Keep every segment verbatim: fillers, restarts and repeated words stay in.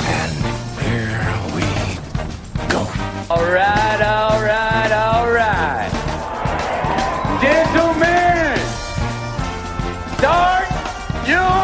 And here we go. All right, all right, all right. Gentlemen, start your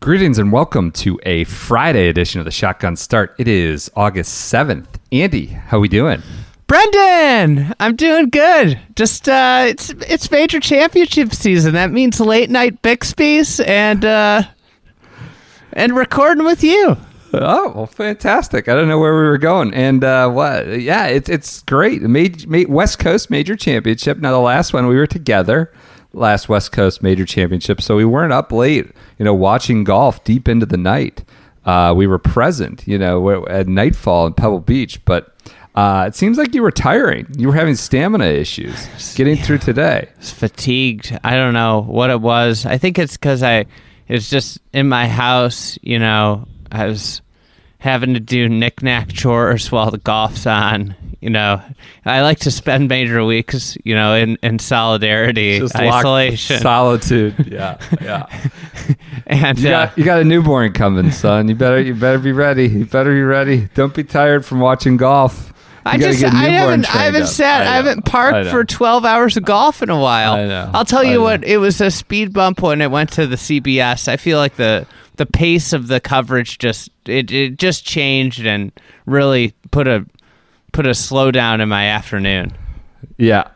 Greetings and welcome to a Friday edition of the Shotgun Start. It is August seventh. Andy, how we doing? Brendan, I'm doing good. Just uh, it's it's major championship season. That means late night Bixby's and uh, and recording with you. Oh, well, fantastic. I don't know where we were going. And uh, what? Yeah, it's it's great. Major, West Coast Major Championship. Now the last one we were together. Last West Coast Major Championship, so we weren't up late, you know, watching golf deep into the night. Uh, we were present, you know, at nightfall in Pebble Beach, but uh, it seems like you were tiring. You were having stamina issues getting yeah. through today. I was fatigued. I don't know what it was. I think it's because I, it's just in my house, you know, I was having to do knick-knack chores while the golf's on. You know, I like to spend major weeks, you know, in, in solidarity, just isolation, solitude. Yeah, yeah. and you, uh, got, you got a newborn coming, son. You better, you better be ready. You better be ready. Don't be tired from watching golf. You I just, I haven't, I haven't up. sat, I, I haven't parked I for twelve hours of golf in a while. I know. I'll tell you what, it was a speed bump when it went to the C B S. I feel like the the pace of the coverage just it it just changed and really put a. Put a slowdown in my afternoon. Yeah,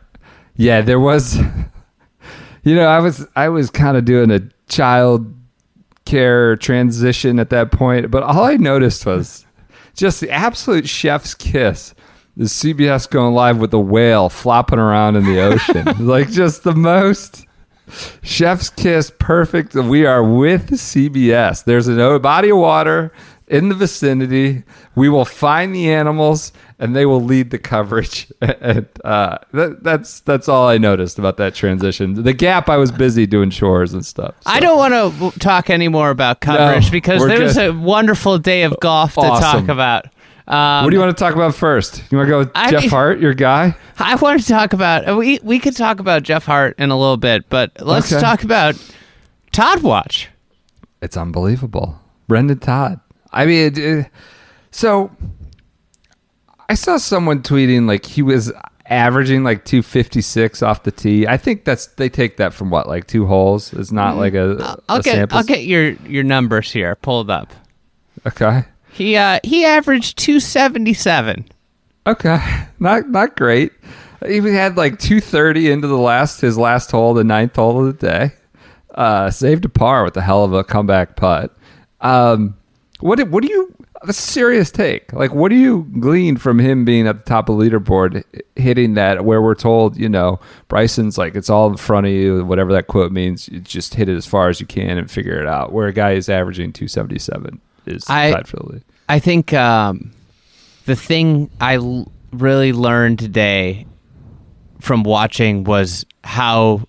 yeah. There was, you know, I was I was kind of doing a child care transition at that point, but all I noticed was just the absolute chef's kiss. The C B S going live with a whale flopping around in the ocean, like just the most chef's kiss, perfect. We are with C B S. There's a body of water in the vicinity. We will find the animals. And they will lead the coverage. and, uh, that, that's that's all I noticed about that transition. The gap, I was busy doing chores and stuff. So. I don't want to talk any more about coverage no, because there was a wonderful day of golf awesome. to talk about. Um, what do you want to talk about first? You want to go with I, Jeff Hart, your guy? I want to talk about... We, we could talk about Jeff Hart in a little bit, but let's okay. talk about Todd Watch. It's unbelievable. Brendan Todd. I mean, it, it, so... I saw someone tweeting like he was averaging like two fifty-six off the tee. I think that's they take that from what, like two holes? It's not like a, I'll a get, sample. I'll get your, your numbers here pulled up. Okay. He uh, he averaged two seventy-seven. Okay. Not not great. He had like two thirty into the last his last hole, the ninth hole of the day. Uh, saved a par with a hell of a comeback putt. Um, what what do you A serious take. Like, what do you glean from him being at the top of the leaderboard, hitting that where we're told, you know, Bryson's like, it's all in front of you, whatever that quote means, you just hit it as far as you can and figure it out. Where a guy is averaging two seventy-seven is tied for the lead. I think um, the thing I l- really learned today from watching was how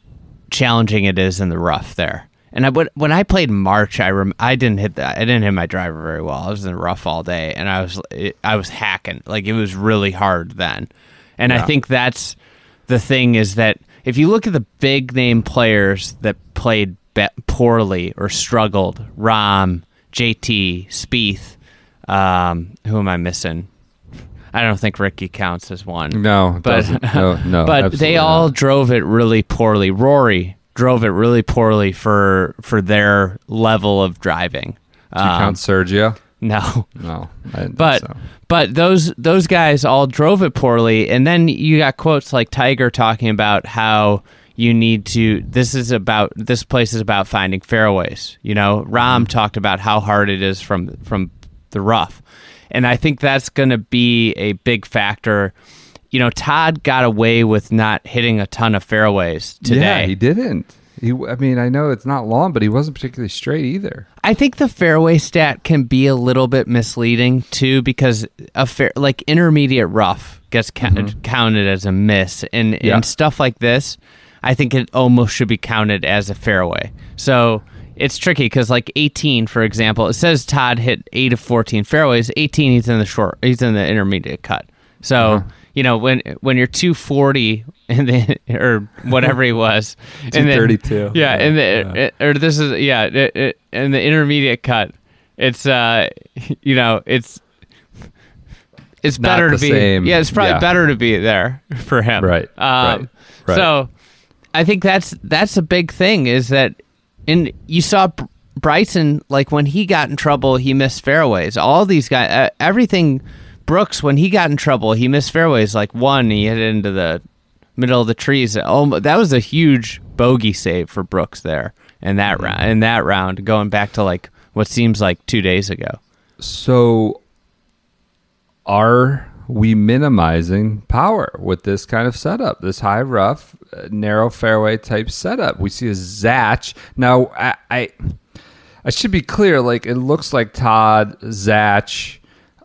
challenging it is in the rough there. And I would, when I played March, I rem, I didn't hit that. I didn't hit my driver very well. I was in the rough all day, and I was it, I was hacking. Like it was really hard then. And yeah. I think that's the thing is that if you look at the big name players that played be- poorly or struggled, Rahm, J T, Spieth, um, who am I missing? I don't think Ricky counts as one. No, it but doesn't. no, no. But they all not. drove it really poorly. Rory. Drove it really poorly for for their level of driving. Do you um, count Sergio? No, no. I didn't but think so. But those those guys all drove it poorly, and then you got quotes like Tiger talking about how you need to. This is about this place is about finding fairways. You know, Rahm talked about how hard it is from from the rough, and I think that's going to be a big factor. You know, Todd got away with not hitting a ton of fairways today. Yeah, he didn't. He, I mean, I know it's not long, but he wasn't particularly straight either. I think the fairway stat can be a little bit misleading too, because a fair, like intermediate rough gets counted, mm-hmm. counted as a miss, and yeah. and stuff like this, I think it almost should be counted as a fairway. So it's tricky because, like eighteen, for example, it says Todd hit eight of fourteen fairways. eighteen, he's in the short, he's in the intermediate cut. So. Uh-huh. You know, when when you're two forty and then, or whatever he was, two thirty-two, yeah, and the, yeah. or this is yeah, it, it, in the intermediate cut, it's uh, you know, it's it's Not better to be, same. yeah, it's probably yeah. better to be there for him, right, um, right? Right. So, I think that's that's a big thing is that, and you saw Bryson, like when he got in trouble, he missed fairways. All these guys, uh, everything. Brooks, when he got in trouble, he missed fairways like one. He hit into the middle of the trees. Oh, that was a huge bogey save for Brooks there in that round. In that round, going back to like what seems like two days ago. So, are we minimizing power with this kind of setup? This high rough, narrow fairway type setup. We see a Zach now. I, I I should be clear. Like it looks like Todd Zach.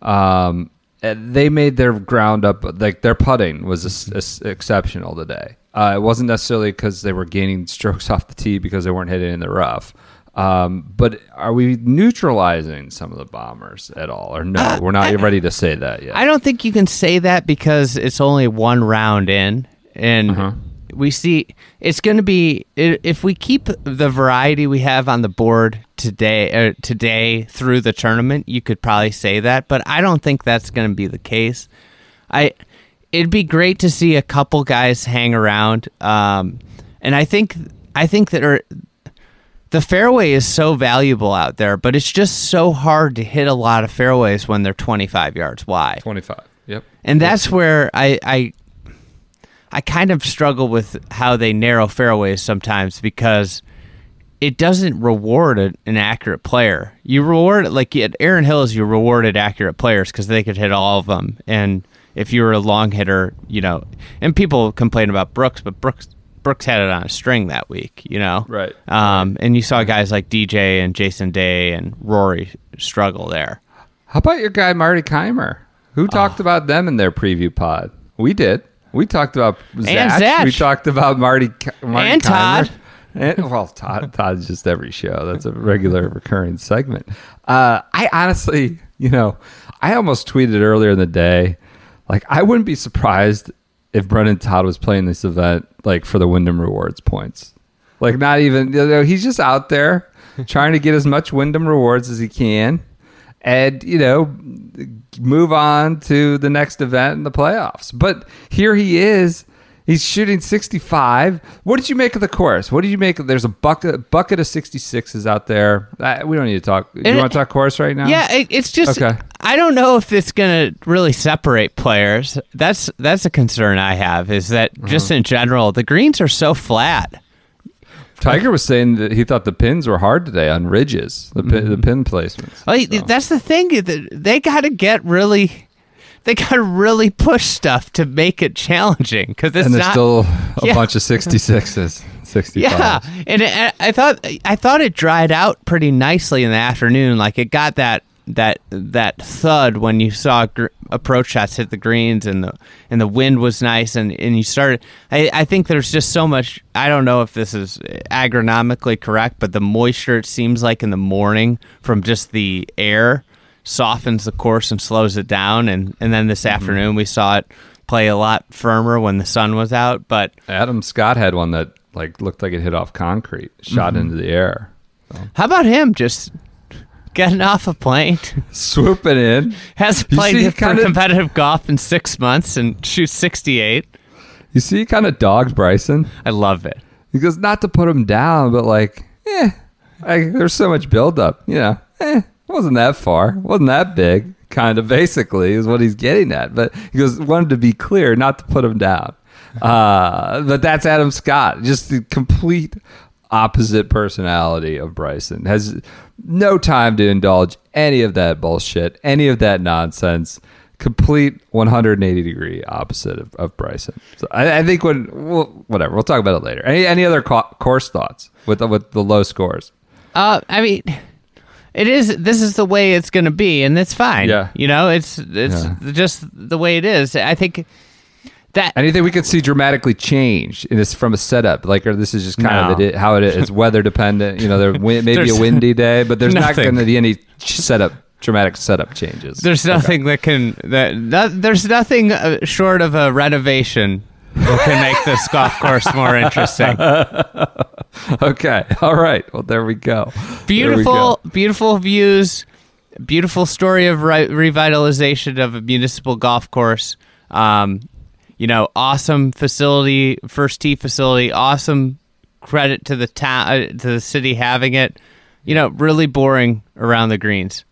Um, They made their ground up, like their putting was a, a, exceptional today. Uh, it wasn't necessarily because they were gaining strokes off the tee because they weren't hitting in the rough. Um, but are we neutralizing some of the bombers at all? Or no, uh, we're not I, ready to say that yet. I don't think you can say that because it's only one round in. And uh-huh. we see it's going to be, if we keep the variety we have on the board today, uh, today through the tournament, you could probably say that, but I don't think that's going to be the case. I, it'd be great to see a couple guys hang around. Um, and I think, I think that are, the fairway is so valuable out there, but it's just so hard to hit a lot of fairways when they're twenty-five yards wide. twenty-five. Yep. And that's where I, I, I kind of struggle with how they narrow fairways sometimes because it doesn't reward a, an accurate player. You reward, like at Erin Hills, you rewarded accurate players because they could hit all of them. And if you were a long hitter, you know, and people complain about Brooks, but Brooks Brooks had it on a string that week, you know? Right. Um, and you saw guys like D J and Jason Day and Rory struggle there. How about your guy, Marty Keimer? Who talked oh. about them in their preview pod? We did. We talked about Zach. Zach. We talked about Marty, Marty and Keimer. Todd. And, well, Todd, Todd's just every show. That's a regular recurring segment. Uh, I honestly, you know, I almost tweeted earlier in the day, like I wouldn't be surprised if Brendan Todd was playing this event like for the Wyndham Rewards points. Like not even, you know, he's just out there trying to get as much Wyndham Rewards as he can. And, you know, move on to the next event in the playoffs. But here he is. He's shooting sixty-five. What did you make of the course? What did you make of? There's a bucket bucket of sixty-sixes out there. Uh, we don't need to talk. You want to talk course right now? Yeah, it, it's just. Okay. I don't know if it's going to really separate players. That's that's a concern I have. Is that mm-hmm. just in general, the greens are so flat. Tiger was saying that he thought the pins were hard today on ridges, the pin, mm-hmm. the pin placements. Like, so. That's the thing. They got to get really, they got to really push stuff to make it challenging because it's and there's not, still a yeah. bunch of sixty-sixes, sixty-fives. Yeah, and it, I thought I thought it dried out pretty nicely in the afternoon. Like it got that that that thud when you saw gr- approach shots hit the greens and the and the wind was nice and, and you started I, I think there's just so much. I don't know if this is agronomically correct, but the moisture it seems like in the morning from just the air softens the course and slows it down, and, and then this mm-hmm. afternoon we saw it play a lot firmer when the sun was out. But Adam Scott had one that like looked like it hit off concrete, shot mm-hmm. into the air. So. How about him just getting off a plane, swooping in, hasn't played for competitive golf in six months and shoots sixty-eight. You see, he kind of dogged Bryson. I love it. He goes, not to put him down, but like, eh, like, there's so much buildup. You know, eh, wasn't that far, wasn't that big, kind of basically is what he's getting at. But he goes, wanted to be clear, not to put him down. Uh, but that's Adam Scott, just the complete opposite personality of Bryson. Has no time to indulge any of that bullshit, any of that nonsense. complete one hundred eighty degree opposite of, of Bryson. So I, I think when we'll, whatever, we'll talk about it later. Any any other co- course thoughts with the, with the low scores? Uh, I mean, it is. This is the way it's going to be, and it's fine. Yeah, you know, it's it's yeah. just the way it is. I think that anything we could see dramatically change in this from a setup, like or this is just kind no. of it, how it is. It's weather dependent. You know, there maybe a windy day, but there's nothing. not going to be any setup. Dramatic setup changes. There's nothing okay. that can that no, there's nothing uh, short of a renovation that can make this golf course more interesting. Okay, all right. Well, there we go. Beautiful, we go. beautiful views. Beautiful story of re- revitalization of a municipal golf course. Um, you know, awesome facility, first tee facility. Awesome credit to the town, uh, to the city having it. You know, really boring around the greens.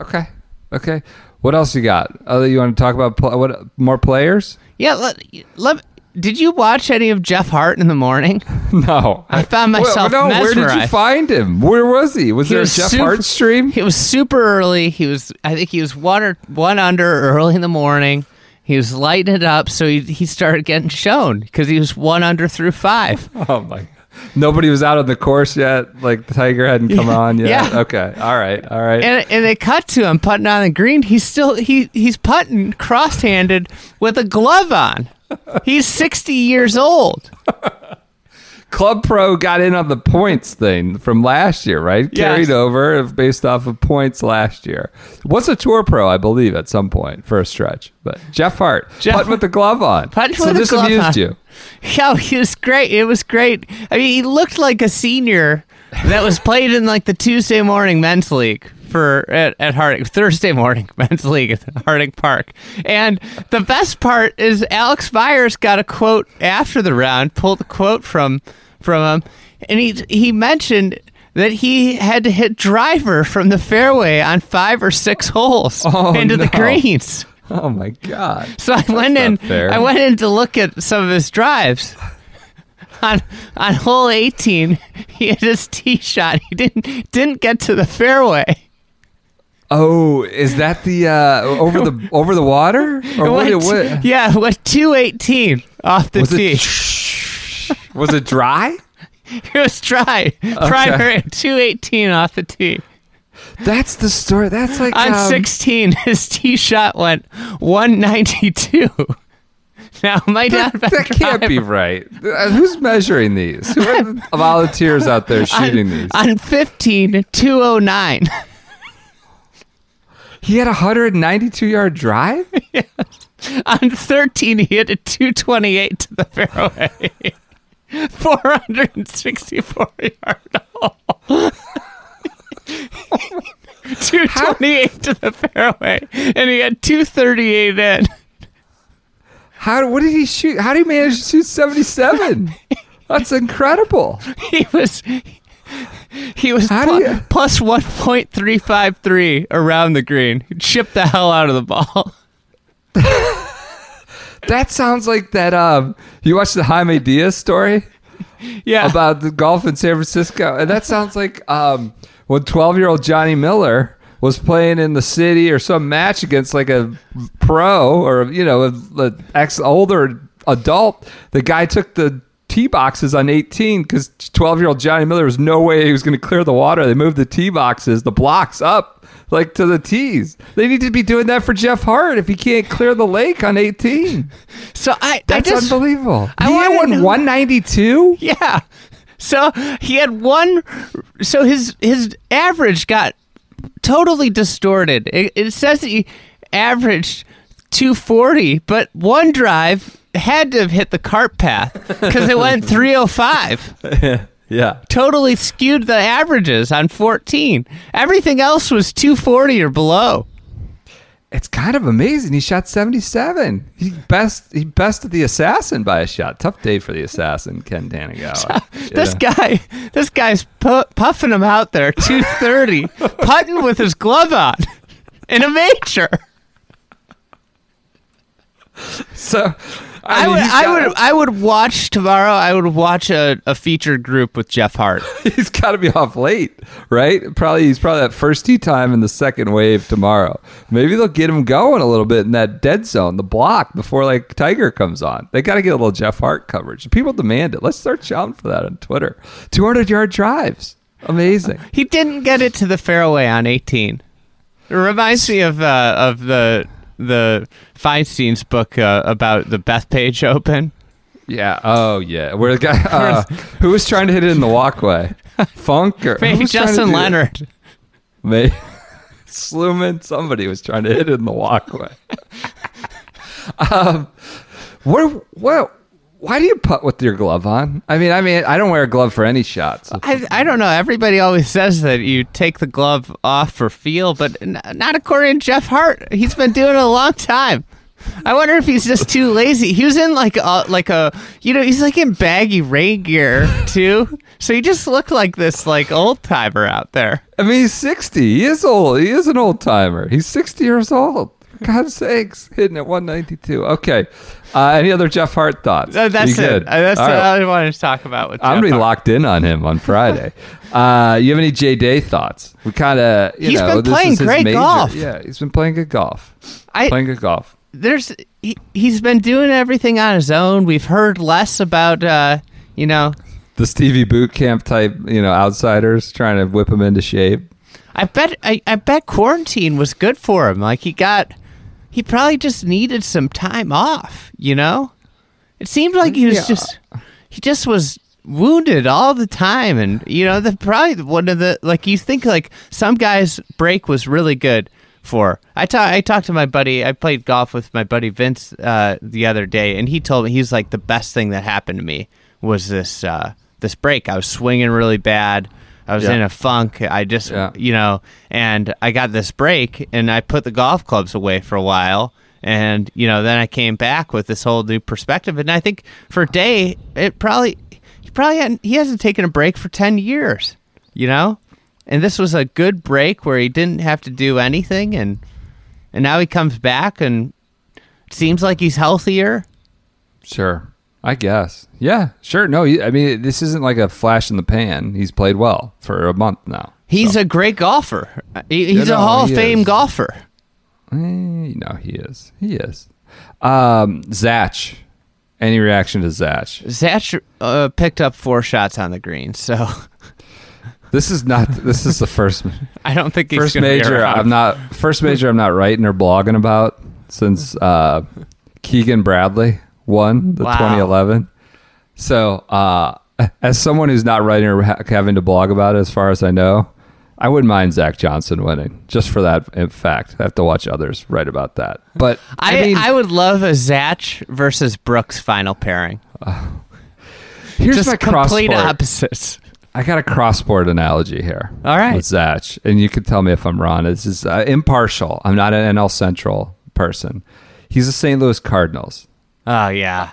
Okay. Okay. What else you got? Other you want to talk about pl- what more players? Yeah. Let, let, did you watch any of Jeff Hart in the morning? No. I found myself well, no, mesmerized. Where did you find him? Where was he? Was he there was a Jeff super, Hart stream? It was super early. He was. I think he was one or one under early in the morning. He was lighting it up, so he he started getting shown because he was one under through five. Oh my God. Nobody was out on the course yet. Like the Tiger hadn't come on yet. Yeah. Okay. All right. All right. And and they cut to him putting on the green. He's still he he's putting cross-handed with a glove on. He's sixty years old. Club Pro got in on the points thing from last year, right? Yes. Carried over based off of points last year. Was a Tour Pro, I believe, at some point for a stretch. But Jeff Hart, Jeff, putting with the glove on. Putting so with this the glove amused on. You. Yeah, he was great. It was great. I mean, he looked like a senior that was played in like the Tuesday morning men's league for at, at Harding, Thursday morning men's league at Harding Park. And the best part is Alex Byers got a quote after the round, pulled a quote from from him, and he he mentioned that he had to hit driver from the fairway on five or six holes oh, into no. the greens. Oh my God! So I That's went in. Fair. I went in to look at some of his drives. On on hole eighteen, he hit his tee shot. He didn't didn't get to the fairway. Oh, is that the uh, over the over the water? Or went, what, what? Yeah, it went two eighteen off the was tee. It sh- was it dry? It was dry. Okay. Primary two eighteen off the tee. That's the story. That's like on um, sixteen, his tee shot went one ninety two. Now my dad that, that can't be right. Who's measuring these? Who are the volunteers out there shooting on, these? On fifteen, two oh nine. He had a hundred ninety-two yard drive. Yes. On thirteen, he hit a two twenty-eight to the fairway, four hundred and sixty-four yard hole. two twenty-eight to the fairway, and he had two thirty-eight in. How? What did he shoot? How did he manage to shoot seventy-seven? That's incredible. He was he was pl- you- plus one point three five three around the green. Chipped the hell out of the ball. That sounds like that. Um, you watched the Jaime Diaz story? Yeah, about the golf in San Francisco, and that sounds like. Um, When twelve-year-old Johnny Miller was playing in the city or some match against like a pro or, you know, an ex-older adult, the guy took the tee boxes on eighteen because twelve-year-old Johnny Miller was no way he was going to clear the water. They moved the tee boxes, the blocks up, like to the tees. They need to be doing that for Jeff Hart if he can't clear the lake on eighteen. So I, That's I just, unbelievable. I he won know. one ninety-two? Yeah. So he had one, so his his average got totally distorted. It, it says that he averaged two forty, but one drive had to have hit the cart path because it went three oh five. Yeah. Totally skewed the averages on fourteen. Everything else was two forty or below. It's kind of amazing. He shot seventy-seven. He best he bested the assassin by a shot. Tough day for the assassin, Ken Tanigawa. This yeah. guy, this guy's pu- puffing him out there, two thirty, putting with his glove on, in a major. So, I, I mean, would, I would, a, I would watch tomorrow. I would watch a, a featured group with Jeff Hart. He's got to be off late, right? Probably he's probably at first tee time in the second wave tomorrow. Maybe they'll get him going a little bit in that dead zone, the block before like Tiger comes on. They got to get a little Jeff Hart coverage. People demand it. Let's start shouting for that on Twitter. two hundred yard drives, amazing. He didn't get it to the fairway on eighteen. It reminds me of uh, of the. the Feinstein's book uh, about the Bethpage Open. Yeah. Oh, yeah. Where the guy uh, who was trying to hit it in the walkway, Funk or maybe Justin Leonard, maybe Sluman. Somebody was trying to hit it in the walkway. um, what? What? Why do you putt with your glove on? I mean, I mean, I don't wear a glove for any shots. I, I don't know. Everybody always says that you take the glove off for feel, but n- not according to Jeff Hart. He's been doing it a long time. I wonder if he's just too lazy. He was in like a, like a, you know, he's like in baggy rain gear too. So he just looked like this like old timer out there. I mean, he's sixty. He is old. He is an old timer. He's sixty years old. God's sakes, hitting at one ninety-two. Okay. Uh, any other Jeff Hart thoughts? Uh, that's it. Uh, that's all what right. I wanted to talk about with Jeff I'm really Hart. Locked in on him on Friday. uh, you have any Jay Day thoughts? We kind of, you he's know, been playing great major. golf. Yeah, he's been playing good golf. I, playing good golf. There's he, he's been doing everything on his own. We've heard less about, uh, you know, the Stevie boot camp type, you know, outsiders trying to whip him into shape. I bet. I, I bet quarantine was good for him. Like he got. He probably just needed some time off, you know? It seemed like he was yeah. just, he just was wounded all the time. And, you know, the, probably one of the, like, you think, like, some guys' break was really good for. I, ta- I talked to my buddy, I played golf with my buddy Vince uh, the other day, and he told me, he was like, the best thing that happened to me was this, uh, this break. I was swinging really bad. I was yeah. in a funk. I just, yeah. you know, and I got this break, and I put the golf clubs away for a while, and you know, then I came back with this whole new perspective. And I think for Day, it probably he probably hadn't, he hasn't taken a break for ten years, you know, and this was a good break where he didn't have to do anything, and and now he comes back, and it seems like he's healthier. Sure. I guess. Yeah, sure. No, I mean, this isn't like a flash in the pan. He's played well for a month now. He's so. a great golfer. He's yeah, no, a Hall he of Fame is. golfer. You know, he is. He is. Um, Zach. Any reaction to Zach? Zach uh, picked up four shots on the green, so... This is not. This is the first... I don't think he's first major. I'm not First major I'm not writing or blogging about since uh, Keegan Bradley... One the wow. twenty eleven. So, uh, as someone who's not writing or ha- having to blog about it, as far as I know, I wouldn't mind Zach Johnson winning just for that. In fact, I have to watch others write about that. But I, I, mean, I would love a Zach versus Brooks final pairing. Uh, here's just my complete cross-sport. Opposites. I got a cross-sport analogy here. All right, with Zach, and you can tell me if I'm wrong. This is uh, impartial. I'm not an N L Central person. He's the Saint Louis Cardinals. Oh, yeah.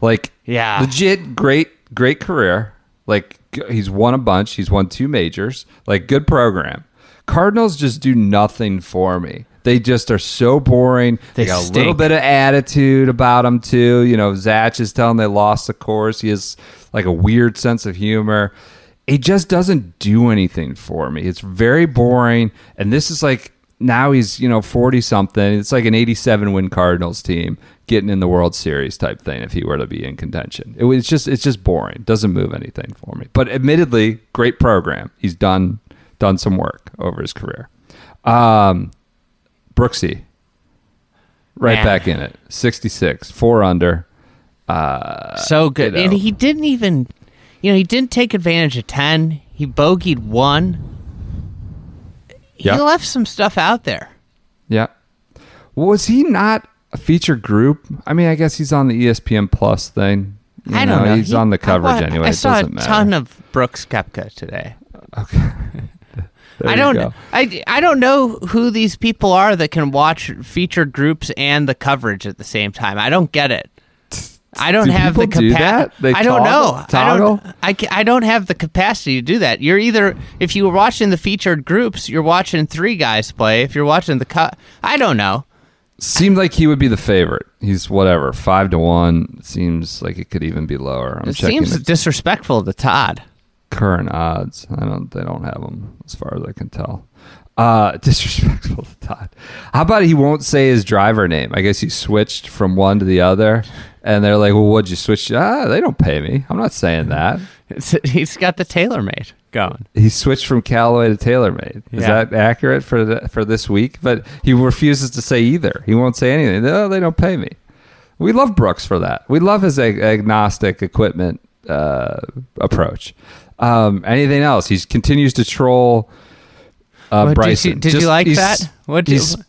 Like, yeah. Legit, great, great career. Like, he's won a bunch. He's won two majors. Like, good program. Cardinals just do nothing for me. They just are so boring. They, they got stink. A little bit of attitude about them, too. You know, Zach is telling they lost the course. He has, like, a weird sense of humor. It just doesn't do anything for me. It's very boring. And this is, like, now he's, you know, forty-something. It's like an eighty-seven win Cardinals team getting in the World Series type thing if he were to be in contention. It was just it's just boring. Doesn't move anything for me. But admittedly, great program. He's done done some work over his career. Um, Brooksy, right Man. back in it. sixty-six, four under. Uh, so good. You know. And he didn't even, you know, he didn't take advantage of ten. He bogeyed one. He yep. left some stuff out there. Yeah. Was he not a featured group? I mean, I guess he's on the E S P N Plus thing. You I know, don't know. He's he, on the coverage I, anyway. I saw it doesn't a ton matter. of Brooks Koepka today. Okay. I don't go. I, I don't know who these people are that can watch featured groups and the coverage at the same time. I don't get it. I don't do have the capacity. I don't know. Toggle? I don't. I, I don't have the capacity to do that. You're either if you were watching the featured groups, you're watching three guys play. If you're watching the, co- I don't know. Seemed like he would be the favorite. He's whatever, five to one. Seems like it could even be lower. I'm it seems it. disrespectful to Todd. Current odds. I don't. They don't have them as far as I can tell. Uh, disrespectful to Todd. How about he won't say his driver name? I guess he switched from one to the other, and they're like, "Well, what'd you switch to?" Ah, they don't pay me. I'm not saying that. It's, he's got the TaylorMade going. He switched from Callaway to TaylorMade. Is yeah. that accurate for the, for this week? But he refuses to say either. He won't say anything. No, they don't pay me. We love Brooks for that. We love his ag- agnostic equipment uh, approach. Um, anything else? He continues to troll uh, what, Bryson. Did you, did Just, you like that? What did you,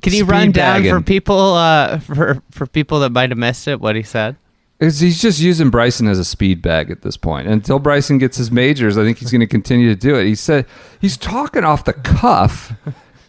can you run down bagging. for people uh, for for people that might have missed it? What he said. He's just using Bryson as a speed bag at this point. Until Bryson gets his majors, I think he's going to continue to do it. He said he's talking off the cuff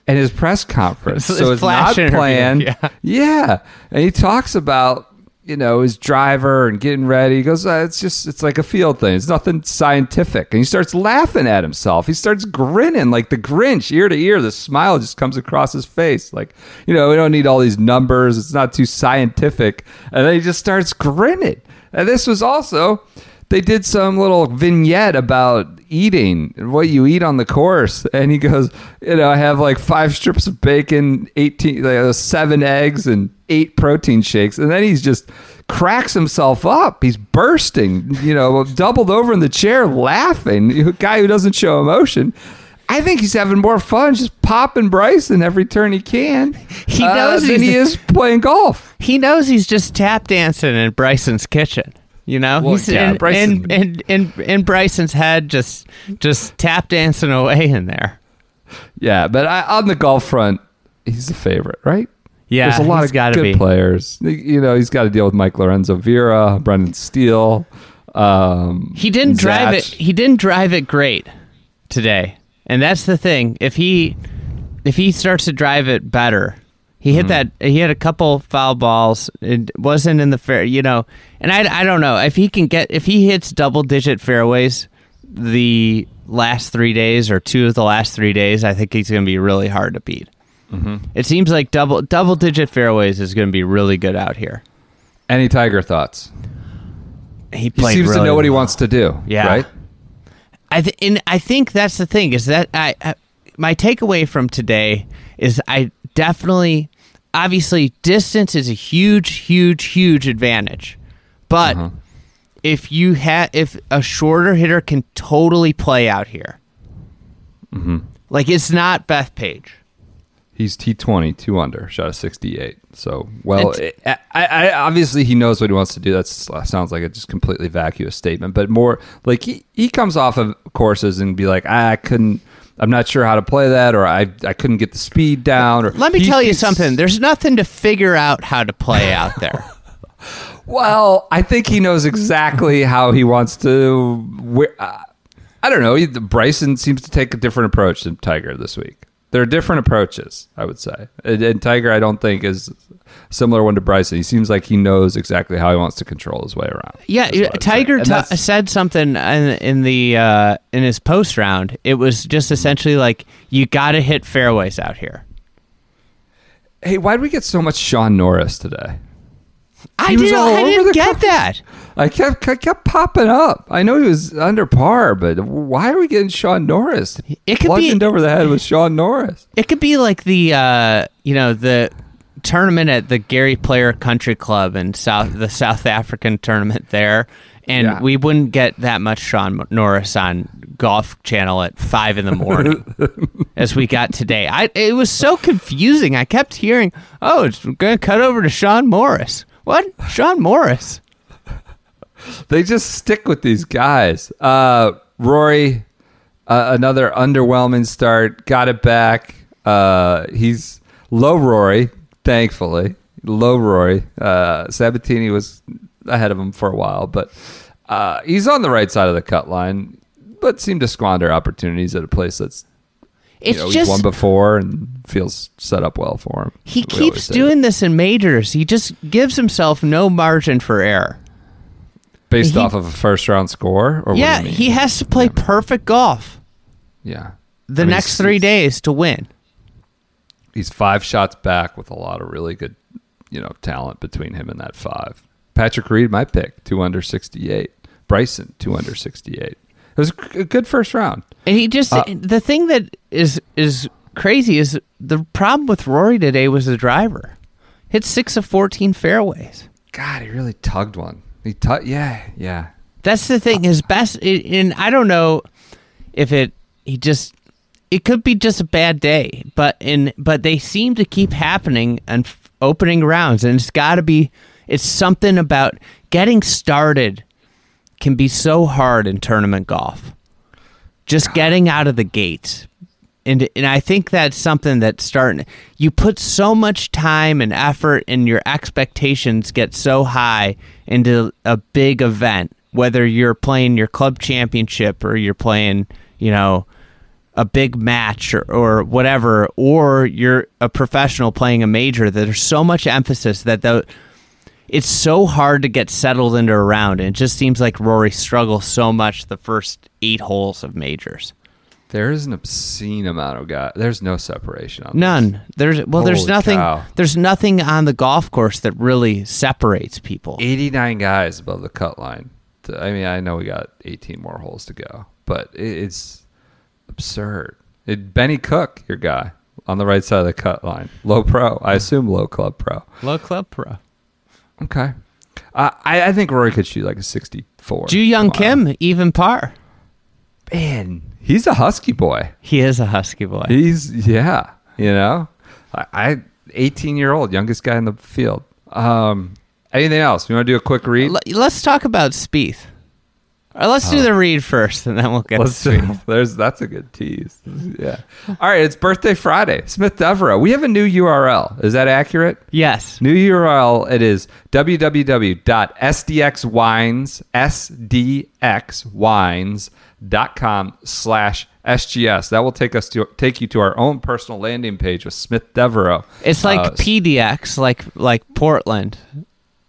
in his press conference, so it's not planned. Yeah. yeah, and he talks about you know his driver and getting ready. He goes, uh, it's just it's like a field thing. It's nothing scientific. And he starts laughing at himself. He starts grinning like the Grinch, ear to ear. The smile just comes across his face. Like you know, we don't need all these numbers. It's not too scientific. And then he just starts grinning. And this was also, they did some little vignette about eating, what you eat on the course. And he goes, you know, I have like five strips of bacon, eighteen, like seven eggs, and eight protein shakes. And then he's just cracks himself up. He's bursting, you know, doubled over in the chair laughing. A guy who doesn't show emotion. I think he's having more fun just popping Bryson every turn he can. He knows uh, than he is playing golf. He knows he's just tap dancing in Bryson's kitchen. You know, well, he's yeah, in, Bryson. in, in, in, in Bryson's head, just just tap dancing away in there. Yeah, but I, on the golf front, he's the favorite, right? Yeah, there's a lot of good be. players. You know, he's got to deal with Mike Lorenzo Vera, Brendan Steele. Um, he didn't Zach. drive it. He didn't drive it great today, and that's the thing. If he if he starts to drive it better. He hit that. He had a couple foul balls. It wasn't in the fair, you know. And I, I don't know if he can get if he hits double digit fairways the last three days or two of the last three days. I think he's going to be really hard to beat. Mm-hmm. It seems like double double digit fairways is going to be really good out here. Any Tiger thoughts? He, he seems really to know well. what he wants to do. Yeah, right. I th- and I think that's the thing is that I, I my takeaway from today is I definitely. Obviously, distance is a huge, huge, huge advantage. But uh-huh. if you ha- if a shorter hitter can totally play out here, mm-hmm. like it's not Bethpage. He's T twenty, two under, shot a sixty-eight. So, well, t- it, I, I, obviously he knows what he wants to do. That sounds like a just completely vacuous statement. But more like he, he comes off of courses and be like, I couldn't. I'm not sure how to play that, or I I couldn't get the speed down. Or Let me he, tell you something. There's nothing to figure out how to play out there. Well, I think he knows exactly how he wants to. Where, uh, I don't know. He, Bryson seems to take a different approach than Tiger this week. There are different approaches, I would say. And, and Tiger, I don't think, is a similar one to Bryson. He seems like he knows exactly how he wants to control his way around. Yeah, Tiger t- said something in, in the uh, in his post round. It was just essentially like, you got to hit fairways out here. Hey, why did we get so much Shaun Norris today? I didn't, I didn't get country. that. I kept I kept popping up. I know he was under par, but why are we getting Shaun Norris? It could Bludgeoned be over the head with Shaun Norris. It could be like the uh, you know the tournament at the Gary Player Country Club and South the South African tournament there, and yeah. we wouldn't get that much Shaun Norris on Golf Channel at five in the morning as we got today. I it was so confusing. I kept hearing, oh, it's going to cut over to Shaun Norris. What? Shaun Norris. They just stick with these guys. Uh, Rory, uh, another underwhelming start. Got it back. Uh, he's low Rory, thankfully. Low Rory. Uh, Sabatini was ahead of him for a while, but uh, he's on the right side of the cut line, but seemed to squander opportunities at a place that's It's you know, just, he's won before and feels set up well for him. He keeps doing this in majors. He just gives himself no margin for error. Based he, off of a first-round score? Or yeah, what he has to play yeah. perfect golf. Yeah. The I mean, next three days to win. he's five shots back with a lot of really good, you know, talent between him and that five. Patrick Reed, my pick, two under sixty-eight. Bryson, two under sixty-eight. It was a good first round. And he just uh, the thing that is is crazy is the problem with Rory today was the driver. Hit six of fourteen fairways. God, he really tugged one. He t- yeah, yeah. That's the thing. His best, and I don't know if it. He just. It could be just a bad day, but in but they seem to keep happening and f- opening rounds, and it's got to be. It's something about getting started can be so hard in tournament golf. Just God. Getting out of the gates. And and I think that's something that's starting. You put so much time and effort and your expectations get so high into a big event, whether you're playing your club championship or you're playing, you know, a big match or, or whatever, or you're a professional playing a major. There's so much emphasis that the, it's so hard to get settled into a round. And it just seems like Rory struggles so much the first eight holes of majors. There is an obscene amount of guys. There's no separation on None. This. There's well, Holy there's nothing. Cow. There's nothing on the golf course that really separates people. eighty-nine guys above the cut line. I mean, I know we got eighteen more holes to go, but it's absurd. It, Benny Cook, your guy, on the right side of the cut line, low pro. I assume low club pro. Low club pro. Okay. Uh, I, I think Rory could shoot like a sixty-four. Ju Young tomorrow. Kim, even par. Man, he's a husky boy. He is a husky boy. He's, yeah, you know, I, I eighteen-year-old, youngest guy in the field. Um, anything else? You want to do a quick read? Let's talk about Spieth. All right, let's oh. do the read first, and then we'll get let's to Spieth. There's, that's a good tease. Yeah. All right, it's Birthday Friday. Smith Devereux. We have a new U R L. Is that accurate? Yes. New U R L, it is www dot s d x wines, S D X wines. dot com slash sgs. That will take us to take you to our own personal landing page with Smith Devereux. It's like uh, P D X, like like Portland,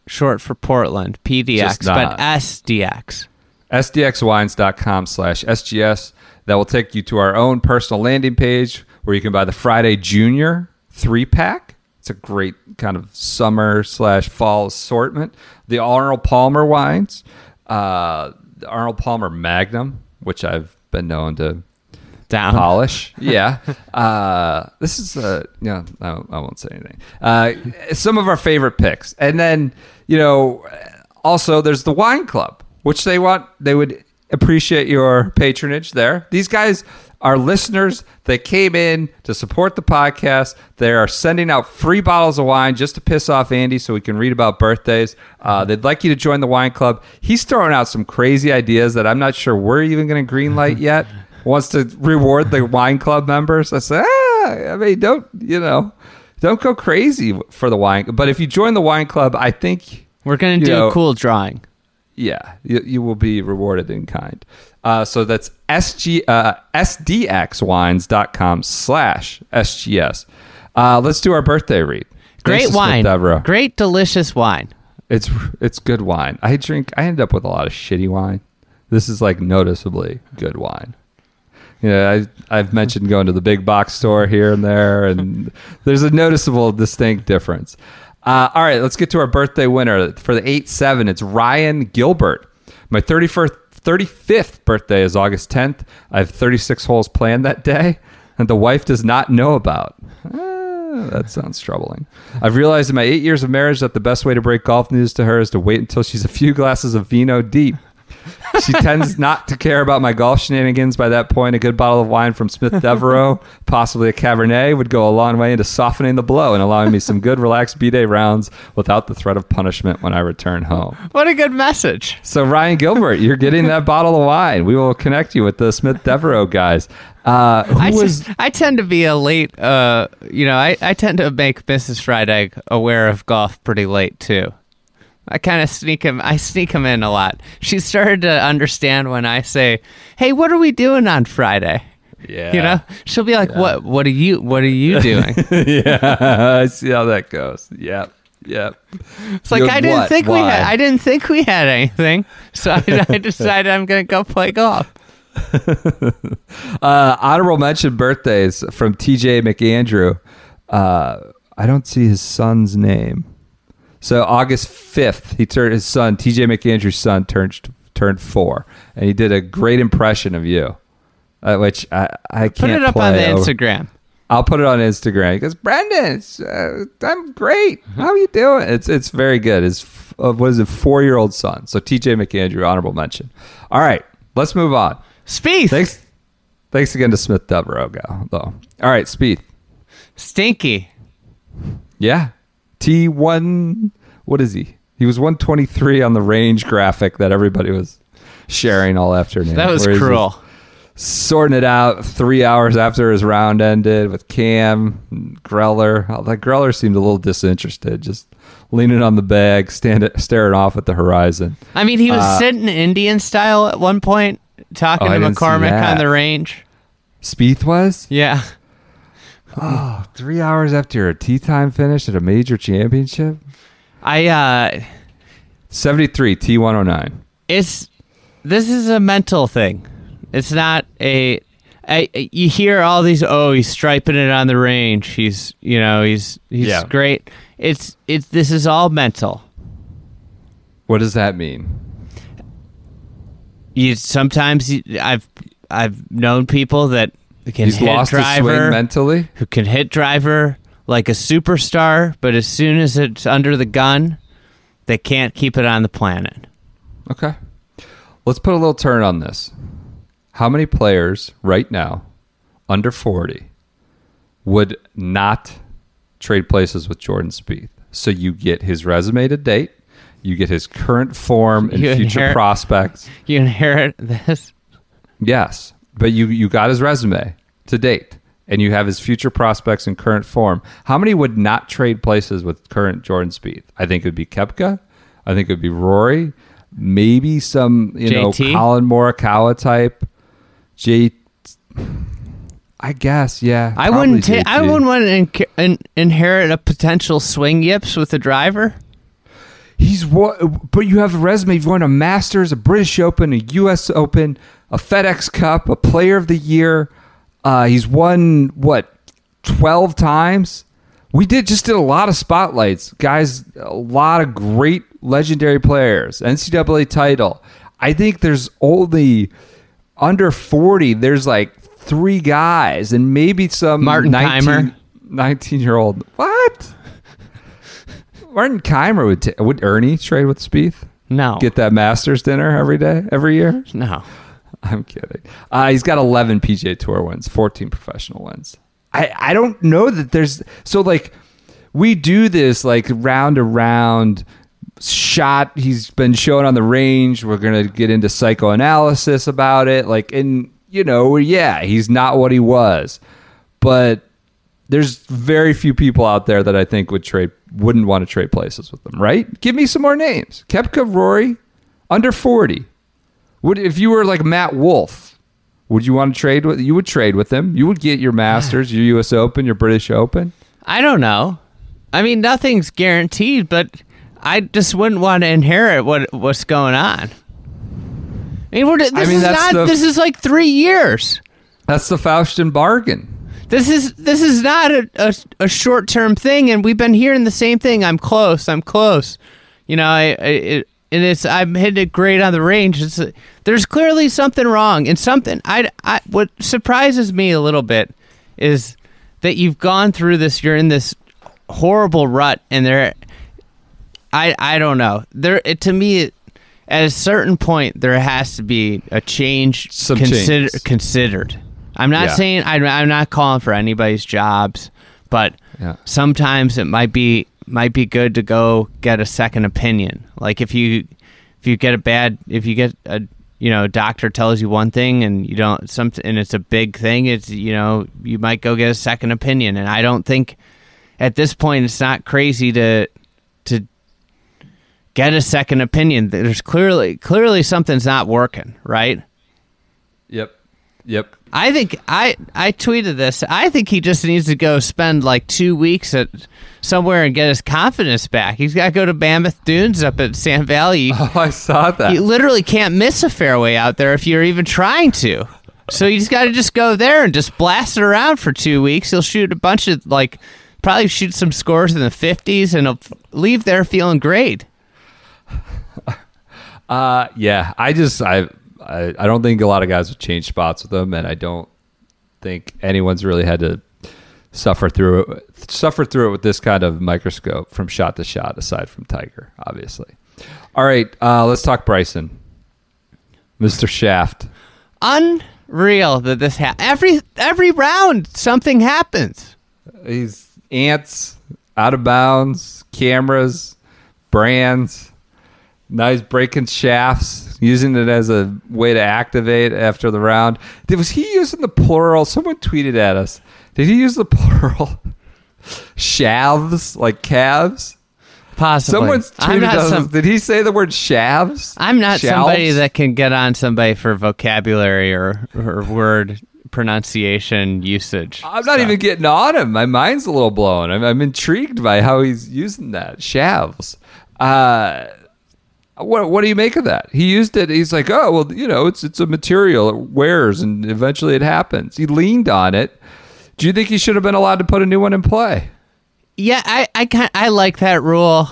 short for Portland. P D X, but S D X. S D X wines dot com slash sgs. That will take you to our own personal landing page where you can buy the Friday Junior three pack. It's a great kind of summer slash fall assortment. The Arnold Palmer wines, uh, the Arnold Palmer Magnum, which I've been known to Down. polish. Yeah. Uh, this is, uh, you know, I, I won't say anything. Uh, some of our favorite picks. And then, you know, also there's the wine club, which they want, they would appreciate your patronage there. These guys are listeners that came in to support the podcast. They are sending out free bottles of wine just to piss off Andy so we can read about birthdays. Uh, they'd like you to join the wine club. He's throwing out some crazy ideas that I'm not sure we're even going to green light yet. Wants to reward the wine club members. I say, ah, I mean, don't, you know, don't go crazy for the wine. But if you join the wine club, I think we're going to do know, a cool drawing. Yeah, you, you will be rewarded in kind. Uh, so that's S G, uh, S D X wines dot com slash S G S. Uh, let's do our birthday read. Great wine. Great, delicious wine. It's it's good wine. I drink, I end up with a lot of shitty wine. This is like noticeably good wine. Yeah, I, I've mentioned going to the big box store here and there, and there's a noticeable, distinct difference. Uh, all right, let's get to our birthday winner. For the eight seven, it's Ryan Gilbert. My thirty-first, thirty-fifth birthday is August tenth. I have thirty-six holes planned that day, and the wife does not know about. Ah, that sounds troubling. I've realized in my eight years of marriage that the best way to break golf news to her is to wait until she's a few glasses of vino deep. She tends not to care about my golf shenanigans by that point. A good bottle of wine from Smith Devereux, possibly a Cabernet, would go a long way into softening the blow and allowing me some good, relaxed B-Day rounds without the threat of punishment when I return home. What a good message. So, Ryan Gilbert, you're getting that bottle of wine. We will connect you with the Smith Devereux guys. Uh, who I, was... t- I tend to be a late, uh, you know, I, I tend to make Missus Friday aware of golf pretty late, too. I kind of sneak him. I sneak him in a lot. She started to understand when I say, "Hey, what are we doing on Friday?" Yeah, you know, she'll be like, yeah. "What? What are you? What are you doing?" Yeah, I see how that goes. Yeah, yeah. It's like You're I didn't what? think Why? we had. I didn't think we had anything, so I, I decided I'm going to go play golf. uh, honorable mention birthdays from T J McAndrew. Uh, I don't see his son's name. So August fifth, he turned his son, T J McAndrew's son, turned turned four, and he did a great impression of you, uh, which I, I can't. Put it up play on the over. Instagram. I'll put it on Instagram. He goes, Brendan, uh, I'm great. How are you doing? It's it's very good. His uh, what is it? Four year old son. So T J McAndrew, honorable mention. All right, let's move on. Spieth. Thanks. Thanks again to Smith Devereux, though. All right, Spieth. Stinky. Yeah. T one, what is he? He was one twenty-three on the range graphic that everybody was sharing all afternoon. That was cruel. Sorting it out three hours after his round ended with Cam, Greller. Oh, that Greller seemed a little disinterested, just leaning on the bag, stand, staring off at the horizon. I mean, he was uh, sitting Indian style at one point, talking oh, to McCormick on the range. Spieth was? Yeah. Oh, three hours after your tee time finish at a major championship? I, uh... seventy-three, T one oh nine. It's... This is a mental thing. It's not a... I, you hear all these, oh, he's striping it on the range. He's, you know, he's he's yeah. great. It's, it's... This is all mental. What does that mean? You sometimes... I've, I've known people that... Can He's hit lost driver, his swing mentally. Who can hit driver like a superstar, but as soon as it's under the gun, they can't keep it on the planet. Okay. Let's put a little turn on this. How many players right now, under forty, would not trade places with Jordan Spieth? So you get his resume to date, you get his current form and you future inherit, prospects. You inherit this? Yes. But you, you got his resume to date, and you have his future prospects and current form. How many would not trade places with current Jordan Spieth? I think it would be Koepka. I think it would be Rory. Maybe some, you J T? know, Colin Morikawa type. J, I guess, yeah. I wouldn't. Ta- I wouldn't want to in- in- inherit a potential swing yips with a driver. He's what? But you have a resume. You've won a Masters, a British Open, a U S Open. A FedEx Cup, a Player of the Year. Uh, he's won, what, twelve times? We did just did a lot of spotlights. Guys, a lot of great legendary players. N C double A title. I think there's only under forty, there's like three guys and maybe some Martin Keimer. nineteen-year-old. What? Martin Keimer, would, t- would Ernie trade with Spieth? No. Get that Masters dinner every day, every year? No. I'm kidding. Uh, he's got eleven P G A Tour wins, fourteen professional wins. I, I don't know that there's... So, like, we do this, like, round-to-round shot. He's been shown on the range. We're going to get into psychoanalysis about it. Like, and, you know, yeah, he's not what he was. But there's very few people out there that I think would trade, wouldn't want to trade places with them, right? Give me some more names. Koepka, Rory, under forty. Would, if you were like Matt Wolff, would you want to trade with? You would trade with him. You would get your Masters, your U S Open, your British Open. I don't know. I mean, nothing's guaranteed, but I just wouldn't want to inherit what what's going on. I mean, we're, this I mean, is not. The, this is like three years. That's the Faustian bargain. This is this is not a, a, a short term thing, and we've been hearing the same thing. I'm close. I'm close. You know, I. I it, And it's I'm hitting it great on the range. It's, there's clearly something wrong, and something I, I what surprises me a little bit is that you've gone through this. You're in this horrible rut, and there, I I don't know. There it, to me, it, at a certain point, there has to be a change consider, considered. I'm not yeah. saying I, I'm not calling for anybody's jobs, but yeah. sometimes it might be. might be good to go get a second opinion. Like if you if you get a bad if you get a you know a doctor tells you one thing and you don't some and it's a big thing, it's you know you might go get a second opinion. And I don't think at this point it's not crazy to to get a second opinion. There's clearly clearly something's not working, right? Yep. Yep. I think I, I tweeted this. I think he just needs to go spend like two weeks at somewhere and get his confidence back. He's got to go to Mammoth Dunes up at Sand Valley. Oh, I saw that. You literally can't miss a fairway out there if you're even trying to. So you just got to just go there and just blast it around for two weeks. He'll shoot a bunch of like probably shoot some scores in the fifties and he'll leave there feeling great. Uh, yeah, I just I, I I don't think a lot of guys would change spots with him, and I don't think anyone's really had to suffer through it, suffer through it with this kind of microscope from shot to shot, aside from Tiger, obviously. All right, uh, let's talk Bryson, Mister Shaft. Unreal that this ha- every every round something happens. He's ants, out of bounds, cameras, brands. Now he's breaking shafts, using it as a way to activate after the round. Did, was he using the plural? Someone tweeted at us. Did he use the plural? Shalves, like calves? Possibly. Someone's tweeted at us. Some, did he say the word shalves? I'm not shalves? Somebody that can get on somebody for vocabulary or, or word pronunciation usage. I'm not so. even getting on him. My mind's a little blown. I'm, I'm intrigued by how he's using that. Shalves. Uh... What what do you make of that? He used it. He's like, oh, well, you know, it's it's a material. It wears, and eventually it happens. He leaned on it. Do you think he should have been allowed to put a new one in play? Yeah, I I, I like that rule.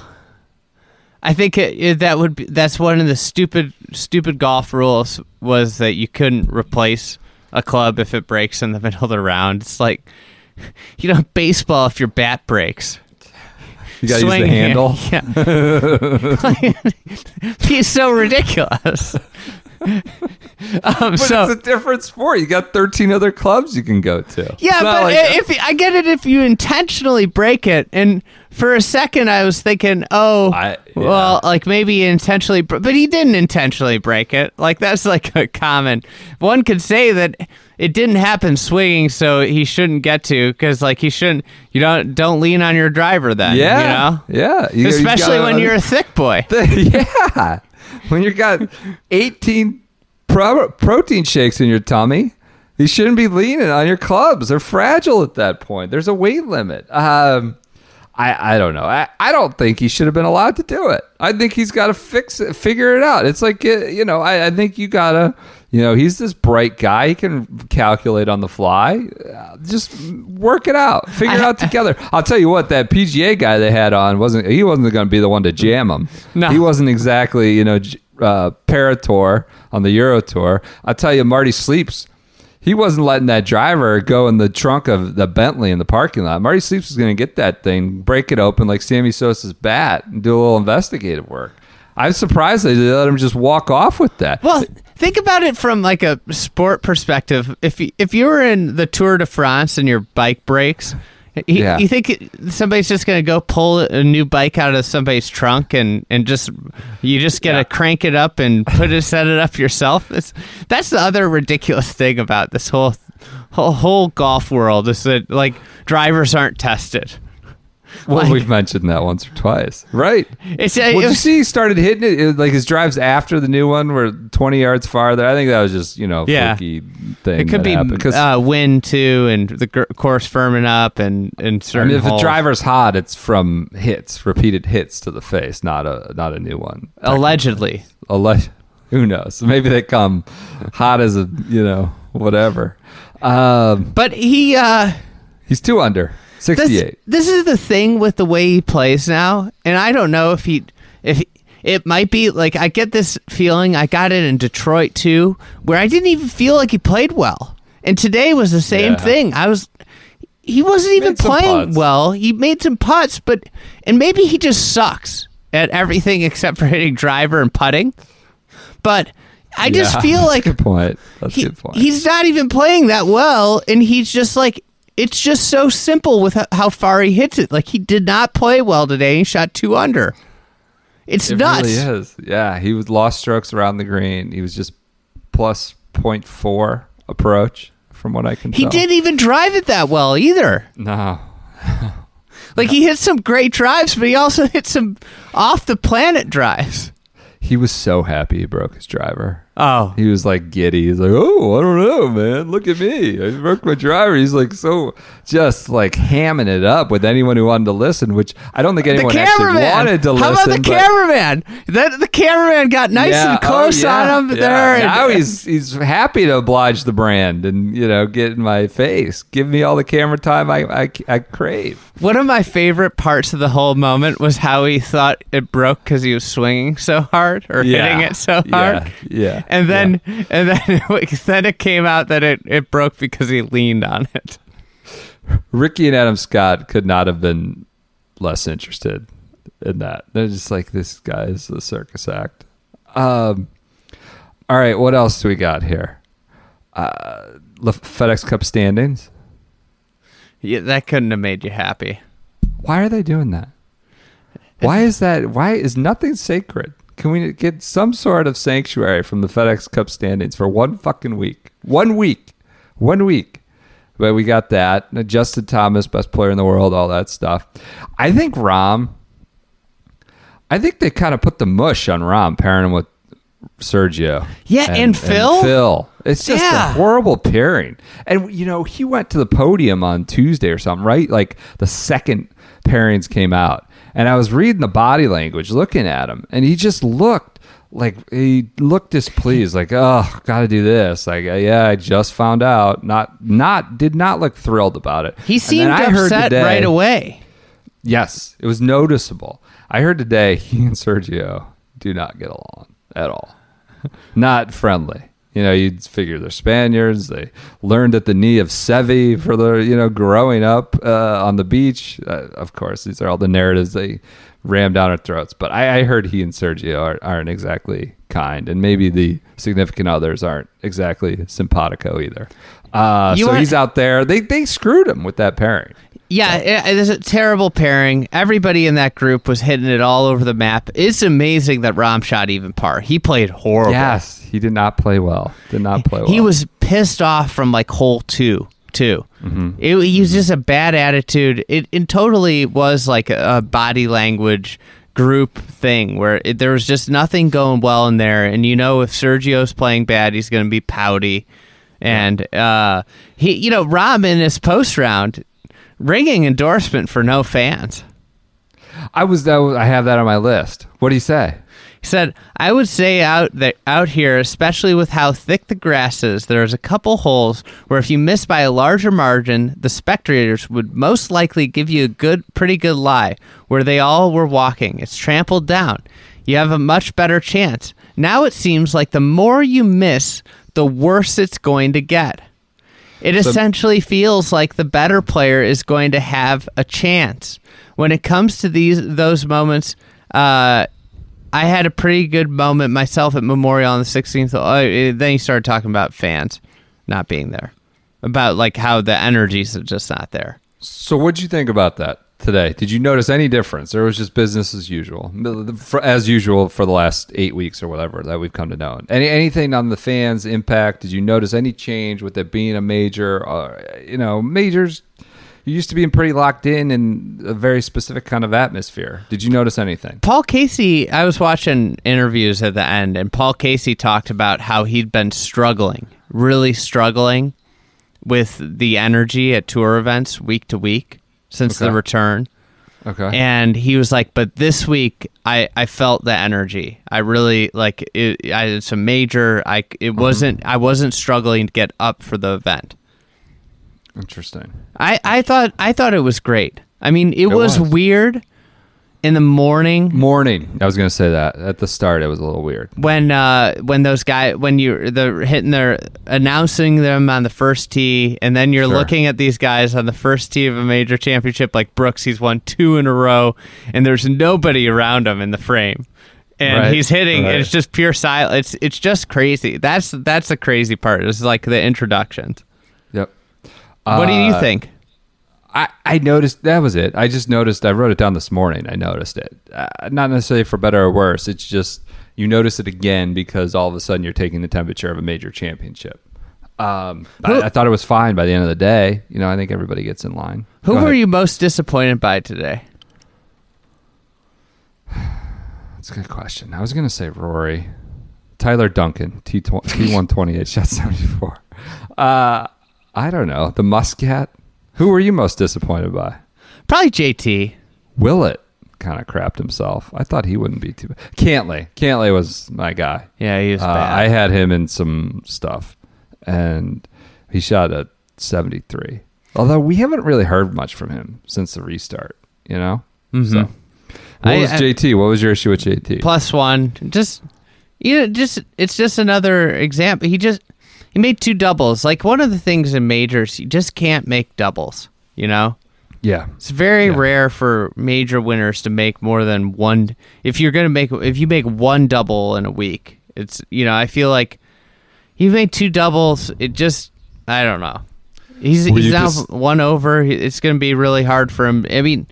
I think it, it, that would be, that's one of the stupid stupid golf rules was that you couldn't replace a club if it breaks in the middle of the round. It's like, you know, baseball if your bat breaks. You gotta Swing use the handle. Yeah. He's so ridiculous. Um, but so, it's a different sport. You got thirteen other clubs you can go to. Yeah, but like if a, I get it, if you intentionally break it, and for a second I was thinking, oh, I, yeah. well, like maybe he intentionally, but he didn't intentionally break it. Like that's like a common one could say that it didn't happen swinging, so he shouldn't get to because like he shouldn't. You don't don't lean on your driver then. Yeah, you know? yeah. You, Especially you gotta, when you're a thick boy. The, yeah. When you got eighteen pro- protein shakes in your tummy, you shouldn't be leaning on your clubs. They're fragile at that point. There's a weight limit. Um, I, I don't know. I, I don't think he should have been allowed to do it. I think he's got to fix it, figure it out. It's like, you know, I, I think you got to, you know, he's this bright guy. He can calculate on the fly. Just work it out. Figure it out together. I'll tell you what, that P G A guy they had on, wasn't. he wasn't going to be the one to jam him. No. He wasn't exactly, you know, uh, Parator on the Euro Tour. I'll tell you, Marty Sleeps. He wasn't letting that driver go in the trunk of the Bentley in the parking lot. Marty Sleeps was going to get that thing, break it open like Sammy Sosa's bat, and do a little investigative work. I'm surprised they let him just walk off with that. Well, think about it from like a sport perspective. If you, if you were in the Tour de France and your bike breaks, he, yeah. you think somebody's just going to go pull a new bike out of somebody's trunk and, and just you just got to yeah. crank it up and put it set it up yourself? It's, that's the other ridiculous thing about this whole whole, whole golf world is that like drivers aren't tested. Well, like, we've mentioned that once or twice, right? It's, uh, well, it was, you see, he started hitting it, it like his drives after the new one were twenty yards farther. I think that was just you know, yeah. fluky thing. It could be uh, wind too, and the g- course firming up, and and certain. I mean, if holes. The driver's hot, it's from hits, repeated hits to the face, not a not a new one. Allegedly, Alleg- who knows? Maybe they come hot as a you know whatever. Um, but he uh, he's two under. sixty-eight This, this is the thing with the way he plays now, and I don't know if he, if he, it might be like I get this feeling I got it in Detroit too, where I didn't even feel like he played well, and today was the same yeah. thing. I was, he wasn't even playing well. He made some putts, but and maybe he just sucks at everything except for hitting driver and putting, but. I just yeah, feel that's like a good point. That's he, good point. He's not even playing that well, and he's just like. It's just so simple with how far he hits it. Like, he did not play well today. He shot two under. It's it nuts. It really is. Yeah, he was lost strokes around the green. He was just plus point four approach, from what I can he tell. He didn't even drive it that well either. No. Like, he hit some great drives, but he also hit some off-the-planet drives. He was so happy he broke his driver. Oh, he was like giddy. He's like, oh, I don't know, man. Look at me. I broke my driver. He's like, so just like hamming it up with anyone who wanted to listen, which I don't think anyone actually wanted to listen. How about the cameraman? That the cameraman got nice yeah, and close oh, yeah, on him yeah. there. And now he's he's happy to oblige the brand and, you know, get in my face, give me all the camera time I I, I crave. One of my favorite parts of the whole moment was how he thought it broke because he was swinging so hard or yeah, hitting it so hard. Yeah. yeah. And then, yeah. and then, it, then it came out that it, it broke because he leaned on it. Ricky and Adam Scott could not have been less interested in that. They're just like, this guy is the circus act. Um, all right, what else do we got here? Uh, FedEx Cup standings. Yeah, that couldn't have made you happy. Why are they doing that? Why is that? Why is nothing sacred? Can we get some sort of sanctuary from the FedEx Cup standings for one fucking week? One week. One week. But we got that. Justin Thomas, best player in the world, all that stuff. I think Rahm, I think they kind of put the mush on Rahm, pairing him with Sergio. Yeah, and, and Phil. And Phil. It's just yeah. a horrible pairing. And, you know, he went to the podium on Tuesday or something, right? Like the second pairings came out. And I was reading the body language, looking at him, and he just looked like he looked displeased, like, oh, gotta do this. Like, yeah, I just found out. Not, not, did not look thrilled about it. He seemed upset today, right away. Yes, it was noticeable. I heard today he and Sergio do not get along at all. Not friendly. You know, you'd figure they're Spaniards. They learned at the knee of Seve for their, you know, growing up uh, on the beach. Uh, of course, these are all the narratives they ram down our throats. But I, I heard he and Sergio are, aren't exactly kind. And maybe the significant others aren't exactly simpatico either. Uh, so want- he's out there. They, they screwed him with that pairing. Yeah, it, it is a terrible pairing. Everybody in that group was hitting it all over the map. It's amazing that Rahm shot even par. He played horrible. Yes, he did not play well. Did not play well. He was pissed off from like hole two, too. Mm-hmm. It, he was just a bad attitude. It, it totally was like a, a body language group thing where it, there was just nothing going well in there. And you know, if Sergio's playing bad, he's going to be pouty. And uh, he, you know, Rahm in his post round. Ringing endorsement for no fans. I was that. I have that on my list. What did he say? He said, "I would say out that out here, especially with how thick the grass is, there's a couple holes where if you miss by a larger margin, the spectators would most likely give you a good, pretty good lie. Where they all were walking, it's trampled down. You have a much better chance. Now it seems like the more you miss, the worse it's going to get." It essentially feels like the better player is going to have a chance. When it comes to these those moments, uh, I had a pretty good moment myself at Memorial on the sixteenth. Uh, then he started talking about fans not being there, about like how the energy's just not there. So what'd you think about that today? Did you notice any difference, or it was just business as usual, as usual for the last eight weeks or whatever that we've come to know? Any anything on the fans' impact? Did you notice any change with it being a major? Uh, you know, majors you used to being pretty locked in in a very specific kind of atmosphere. Did you notice anything? Paul Casey, I was watching interviews at the end, and Paul Casey talked about how he'd been struggling, really struggling with the energy at tour events week to week. Since okay. the return. Okay. And he was like, but this week I, I felt the energy. I really like it. I, it's a major. I, it mm-hmm. wasn't, I wasn't struggling to get up for the event. Interesting. I, I thought, I thought it was great. I mean, it, it was, was weird in the morning. Morning. I was going to say that at the start, it was a little weird when, uh, when those guys, when you the hitting their announcing them on the first tee, and then you're sure. looking at these guys on the first tee of a major championship, like Brooks, he's won two in a row, and there's nobody around him in the frame, and right. he's hitting, right. and it's just pure silence. It's it's just crazy. That's that's the crazy part. It's like the introductions. Yep. What uh, do you think? I, I noticed, that was it. I just noticed, I wrote it down this morning. I noticed it. Uh, not necessarily for better or worse. It's just, you notice it again because all of a sudden you're taking the temperature of a major championship. Um, who, I, I thought it was fine by the end of the day. You know, I think everybody gets in line. Who were you most disappointed by today? That's a good question. I was going to say Rory. Tyler Duncan, T T one twenty-eight, shot seventy-four. Uh, I don't know. The Muscat. Who were you most disappointed by? Probably J T. Willett kind of crapped himself. I thought he wouldn't be too bad. Cantlay. Cantlay was my guy. Yeah, he was uh, bad. I had him in some stuff, and he shot a seventy-three. Although we haven't really heard much from him since the restart, you know? Mm-hmm. So, what I, was J T? What was your issue with J T? Plus one. Just, you know, just it's just another example. He just... He made two doubles. Like, one of the things in majors, you just can't make doubles, you know? Yeah. It's very yeah. rare for major winners to make more than one. If you're going to make, if you make one double in a week, it's, you know, I feel like he made two doubles. It just, I don't know. He's, he's now just... one over. It's going to be really hard for him. I mean,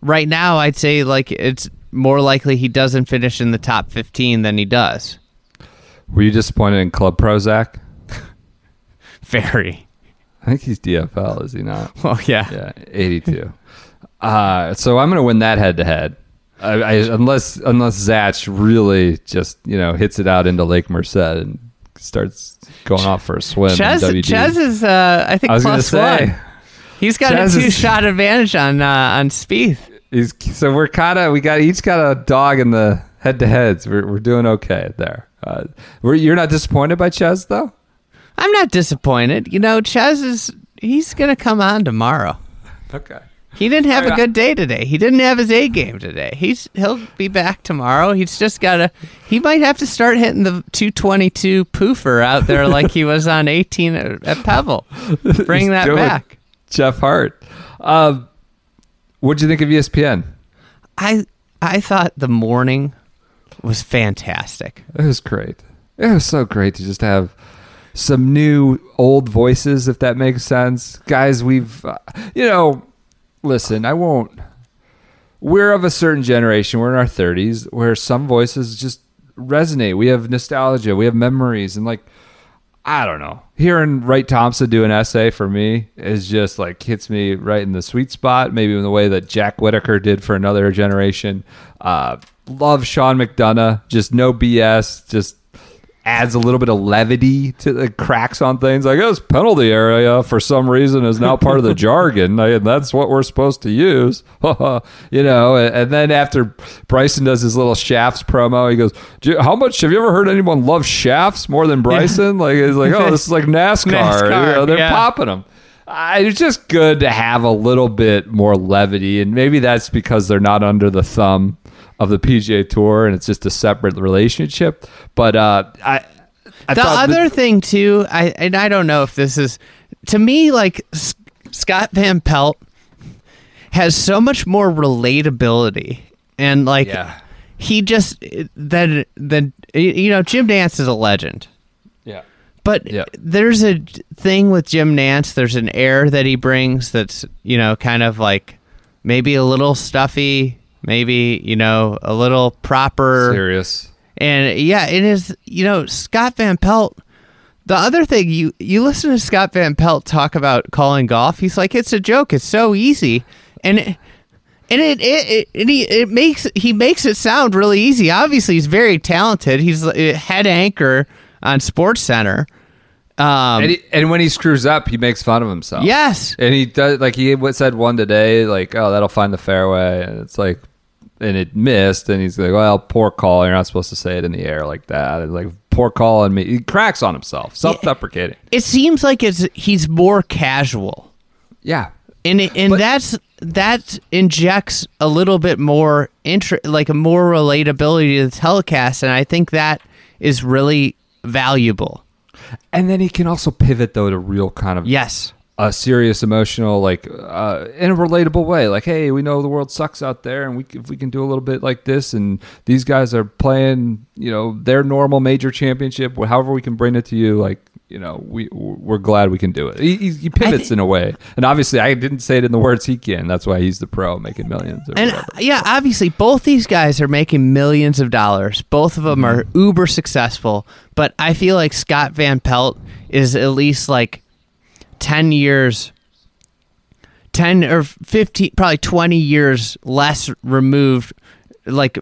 right now, I'd say, like, it's more likely he doesn't finish in the top fifteen than he does. Were you disappointed in Club Pro, Zach? Very. I think he's D F L, is he not? Oh, yeah. Yeah, eighty-two. uh, so I'm going to win that head-to-head. I, I, unless unless Zach really just, you know, hits it out into Lake Merced and starts going off for a swim. Chez, Chez is, uh, I think, I was plus say, one. He's got Chez a two-shot advantage on uh, on Spieth. He's, so we're kind of, we got each got a dog in the head-to-heads. We're, we're doing okay there. Uh, we're, you're not disappointed by Chez, though? I'm not disappointed. You know, Chez is, he's going to come on tomorrow. Okay. He didn't have a good day today. He didn't have his A game today. He's He'll be back tomorrow. He's just got to, he might have to start hitting the two twenty-two poofer out there like he was on eighteen at Pebble. Bring that back. Jeff Hart. Um, what'd you think of E S P N? I I thought the morning was fantastic. It was great. It was so great to just have some new old voices, if that makes sense. Guys, we've, uh, you know, listen, I won't, we're of a certain generation, we're in our thirties, where some voices just resonate. We have nostalgia, we have memories, and like, I don't know. Hearing Wright Thompson do an essay for me is just like, hits me right in the sweet spot, maybe in the way that Jack Whitaker did for another generation. Uh, love Sean McDonough, just no B S, just adds a little bit of levity to the cracks on things. I guess penalty area for some reason is now part of the jargon, and that's what we're supposed to use. You know, and then after Bryson does his little Shafts promo, he goes, how much have you ever heard anyone love Shafts more than Bryson? Yeah. Like, it's like, oh, this is like NASCAR. NASCAR you know, they're yeah. popping them. Uh, it's just good to have a little bit more levity, and maybe that's because they're not under the thumb of the P G A Tour, and it's just a separate relationship. But uh, I, I the other th- thing too, I and I don't know if this is to me like S- Scott Van Pelt has so much more relatability, and like yeah. he just that that you know Jim Nance is a legend. Yeah, but yeah. there's a thing with Jim Nance. There's an air that he brings that's you know kind of like maybe a little stuffy. Maybe, you know, a little proper. Serious. And, yeah, it is, you know, Scott Van Pelt. The other thing, you, you listen to Scott Van Pelt talk about calling golf. He's like, it's a joke. It's so easy. And it, and it, it, it, and he, it makes he makes it sound really easy. Obviously, he's very talented. He's head anchor on SportsCenter. Um, and, he, and when he screws up, he makes fun of himself. Yes. And he does, like, he said one today, like, oh, that'll find the fairway. And it's like, and it missed, and he's like, well, poor call, you're not supposed to say it in the air like that, and like, poor call on me. He cracks on himself, self-deprecating. It seems like it's he's more casual. Yeah. And it, and but, that's that injects a little bit more interest, like a more relatability to the telecast, and I think that is really valuable. And then he can also pivot, though, to real kind of... Yes. A serious emotional, like, uh, in a relatable way. Like, hey, we know the world sucks out there, and we if we can do a little bit like this, and these guys are playing, you know, their normal major championship, however we can bring it to you, like, you know, we, we're glad we can do it. He, he pivots th- in a way. And obviously, I didn't say it in the words he can. That's why he's the pro making millions. Or and, whatever. yeah, obviously, both these guys are making millions of dollars. Both of them mm-hmm. are uber successful. But I feel like Scott Van Pelt is at least, like, ten years, ten or fifteen, probably twenty years less removed, like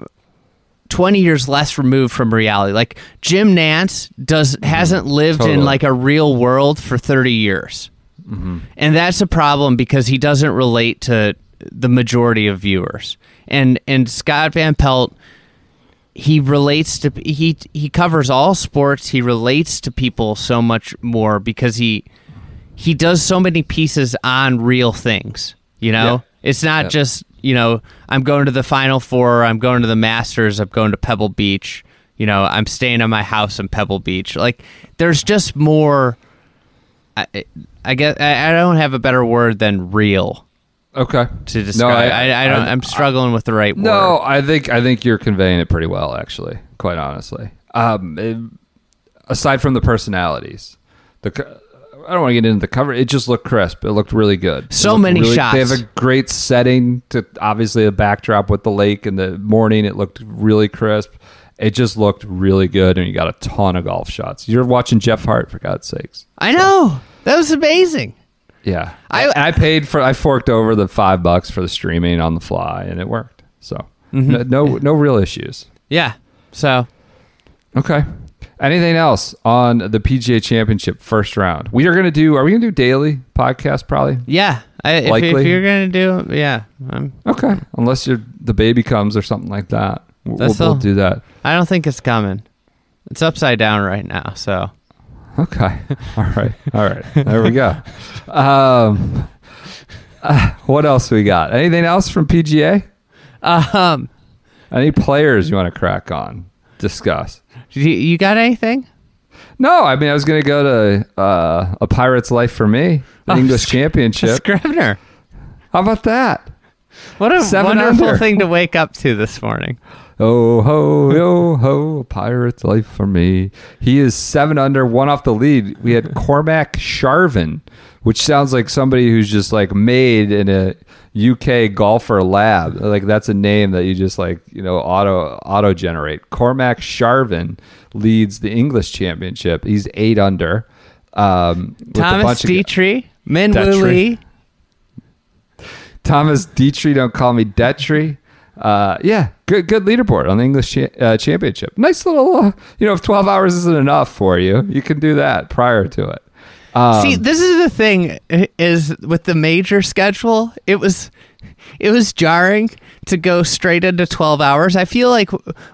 twenty years less removed from reality. Like Jim Nance does hasn't lived totally. in like a real world for thirty years. Mm-hmm. And that's a problem because he doesn't relate to the majority of viewers. And and Scott Van Pelt, he relates to he he covers all sports. He relates to people so much more because he he does so many pieces on real things, you know? Yeah. It's not yeah. just, you know, I'm going to the Final Four, I'm going to the Masters, I'm going to Pebble Beach, you know, I'm staying at my house in Pebble Beach. Like, there's just more, I, I guess, I don't have a better word than real. Okay. To describe, no, I, I, I don't, I, I'm struggling I, with the right no, word. No, I think, I think you're conveying it pretty well, actually, quite honestly. Um, it, aside from the personalities, the I don't want to get into the cover. It just looked crisp. It looked really good. So many really, shots. They have a great setting to obviously a backdrop with the lake in the morning. It looked really crisp. It just looked really good, and you got a ton of golf shots. You're watching Jeff Hart, for God's sakes. I so. know. That was amazing. Yeah. I, I paid for, I forked over the five bucks for the streaming on the fly, and it worked. So mm-hmm. no, no, no real issues. Yeah. So. Okay. Anything else on the P G A Championship first round? We are going to do... Are we going to do daily podcast, probably? Yeah. I, Likely. If, if you're going to do... Yeah. I'm, okay. Unless you're, the baby comes or something like that. We'll, we'll, we'll do that. I don't think it's coming. It's upside down right now, so... Okay. All right. All right. There we go. Um, uh, what else we got? Anything else from P G A? Um, Any players you want to crack on? Discuss. You got anything? No, I mean, I was going to go to uh, A Pirate's Life for Me, the oh, English Championship. Scrivener. How about that? What a Seven wonderful under. thing to wake up to this morning. Oh, ho, yo, ho, Pirate's Life for Me. He is seven under, one off the lead. We had Cormac Sharvin, which sounds like somebody who's just like made in a U K golfer lab. Like that's a name that you just like, you know, auto auto generate. Cormac Sharvin leads the English Championship. He's eight under. Um, Thomas Detry, Min Woo Lee. Thomas Detry, don't call me Detry. Uh, yeah, good good leaderboard on the English cha- uh, Championship. Nice little, uh, you know, if twelve hours isn't enough for you, you can do that prior to it. Um, See, this is the thing is with the major schedule, it was it was jarring to go straight into twelve hours. I feel like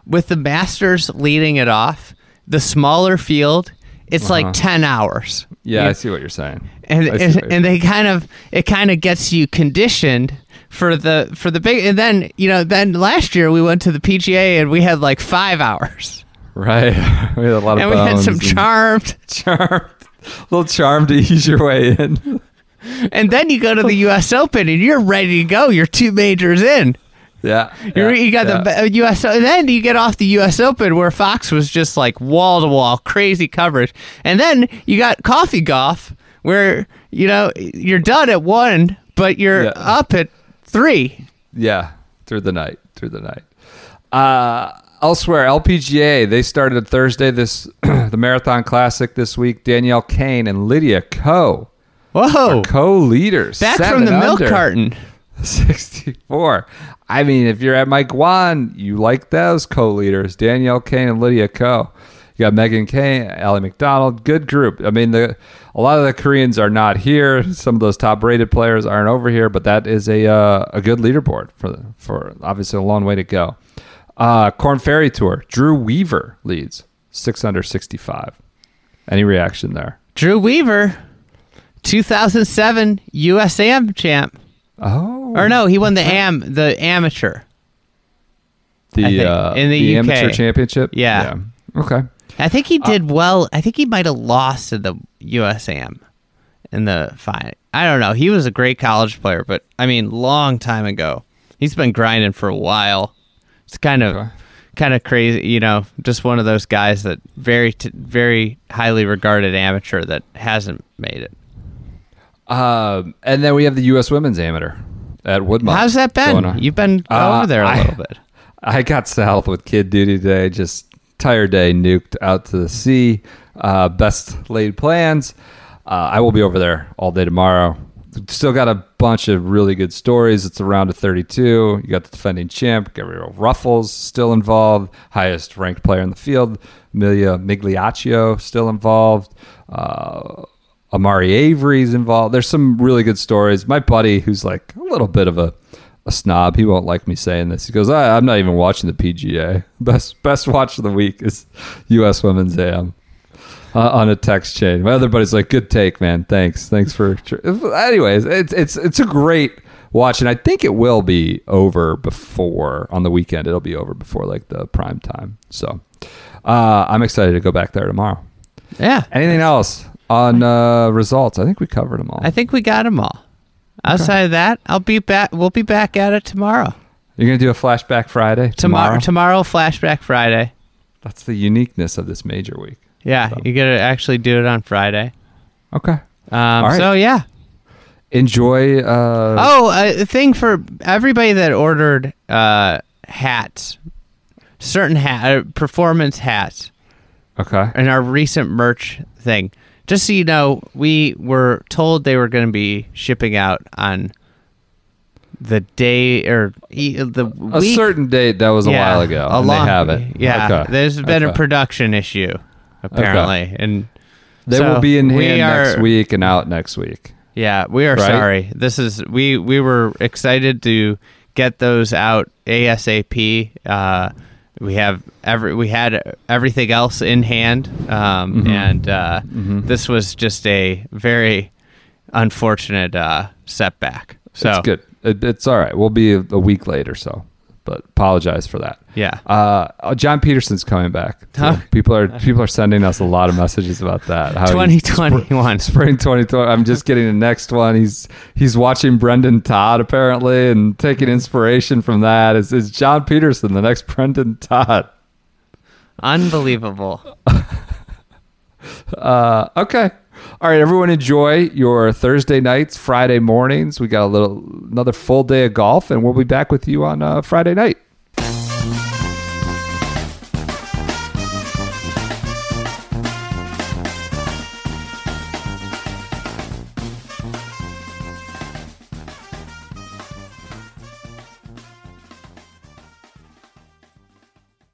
with the Masters leading it off, the smaller field, it's uh-huh. like ten hours. Yeah, you, I see what you're saying. And and, and saying. they kind of it kind of gets you conditioned for the for the big and then, you know, then last year we went to the P G A and we had like five hours. Right. We had a lot of And we had some charmed charmed a little charm to ease your way in. And then you go to the U S Open and you're ready to go. You're two majors in. Yeah. You're, yeah you got yeah. the U S And then you get off the U S Open where Fox was just like wall-to-wall, crazy coverage. And then you got coffee golf where, you know, you're done at one, but you're yeah. up at three. Yeah. Through the night. Through the night. Uh Elsewhere, L P G A, they started Thursday, this the Marathon Classic this week. Danielle Kane and Lydia Ko. Whoa. Co-leaders. Back from the milk carton. sixty-four. I mean, if you're at Mike Wan, you like those co-leaders. Danielle Kane and Lydia Ko. You got Megan Kane, Allie McDonald. Good group. I mean, the a lot of the Koreans are not here. Some of those top-rated players aren't over here, but that is a uh, a good leaderboard for for obviously a long way to go. Uh, Corn Ferry Tour. Drew Weaver leads six under sixty-five. Any reaction there? Drew Weaver, two thousand seven U S A M champ. Oh, or no, he won the am the amateur. The think, uh, in the, the U K amateur championship. Yeah. yeah. Okay. I think he did uh, well. I think he might have lost to the U S A M in the final. I don't know. He was a great college player, but I mean, long time ago. He's been grinding for a while. It's kind of okay. kind of crazy, you know, just one of those guys that very, t- very highly regarded amateur that hasn't made it. Um, and then we have the U S Women's Amateur at Woodmont. How's that been? You've been uh, over there a I, little bit. I got south with kid duty today, just tire day nuked out to the sea. Uh, best laid plans. Uh, I will be over there all day tomorrow. still got a bunch of really good stories. It's a round of thirty-two. You got the defending champ, Gabriel Ruffles, still involved. Highest ranked player in the field, Emilia Migliaccio, still involved. Uh, Amari Avery's involved. There's some really good stories. My buddy, who's like a little bit of a, a snob, he won't like me saying this. He goes, I, I'm not even watching the P G A. Best best watch of the week is U S Women's A M. Uh, on a text chain. My other buddy's like, good take, man. Thanks. Thanks for... Tr-. Anyways, it's it's it's a great watch, and I think it will be over before... On the weekend, it'll be over before, like, the prime time. So, uh, I'm excited to go back there tomorrow. Yeah. Anything else on uh, results? I think we covered them all. I think we got them all. Okay. Outside of that, I'll be back. We'll be back at it tomorrow. You're going to do a Flashback Friday? Tomorrow, tomorrow, Flashback Friday. That's the uniqueness of this major week. Yeah, so. You got to actually do it on Friday. Okay. Um, right. So, yeah. Enjoy. Uh, oh, a thing for everybody that ordered uh, hats, certain hat, uh, performance hats. Okay. And our recent merch thing. Just so you know, we were told they were going to be shipping out on the day or e- the a week. certain date. That was a yeah, while ago. A and long, they haven't. Yeah. Okay. There's been okay. a production issue. Apparently, okay. and they so will be in hand are, next week and out next week. Yeah, we are right? sorry. This is we we were excited to get those out ASAP. Uh, we have every we had everything else in hand, um, mm-hmm. and uh, mm-hmm. this was just a very unfortunate uh, setback. So it's good. It, it's all right. We'll be a, a week late or so. But apologize for that. Yeah. Uh, John Peterson's coming back. So huh? People are people are sending us a lot of messages about that. How twenty twenty-one. Sp- spring twenty twenty. I'm just getting the next one. He's he's watching Brendan Todd apparently and taking inspiration from that. Is is John Peterson the next Brendan Todd? Unbelievable. uh, okay. All right, everyone, enjoy your Thursday nights, Friday mornings. We got a little another full day of golf, and we'll be back with you on uh, Friday night.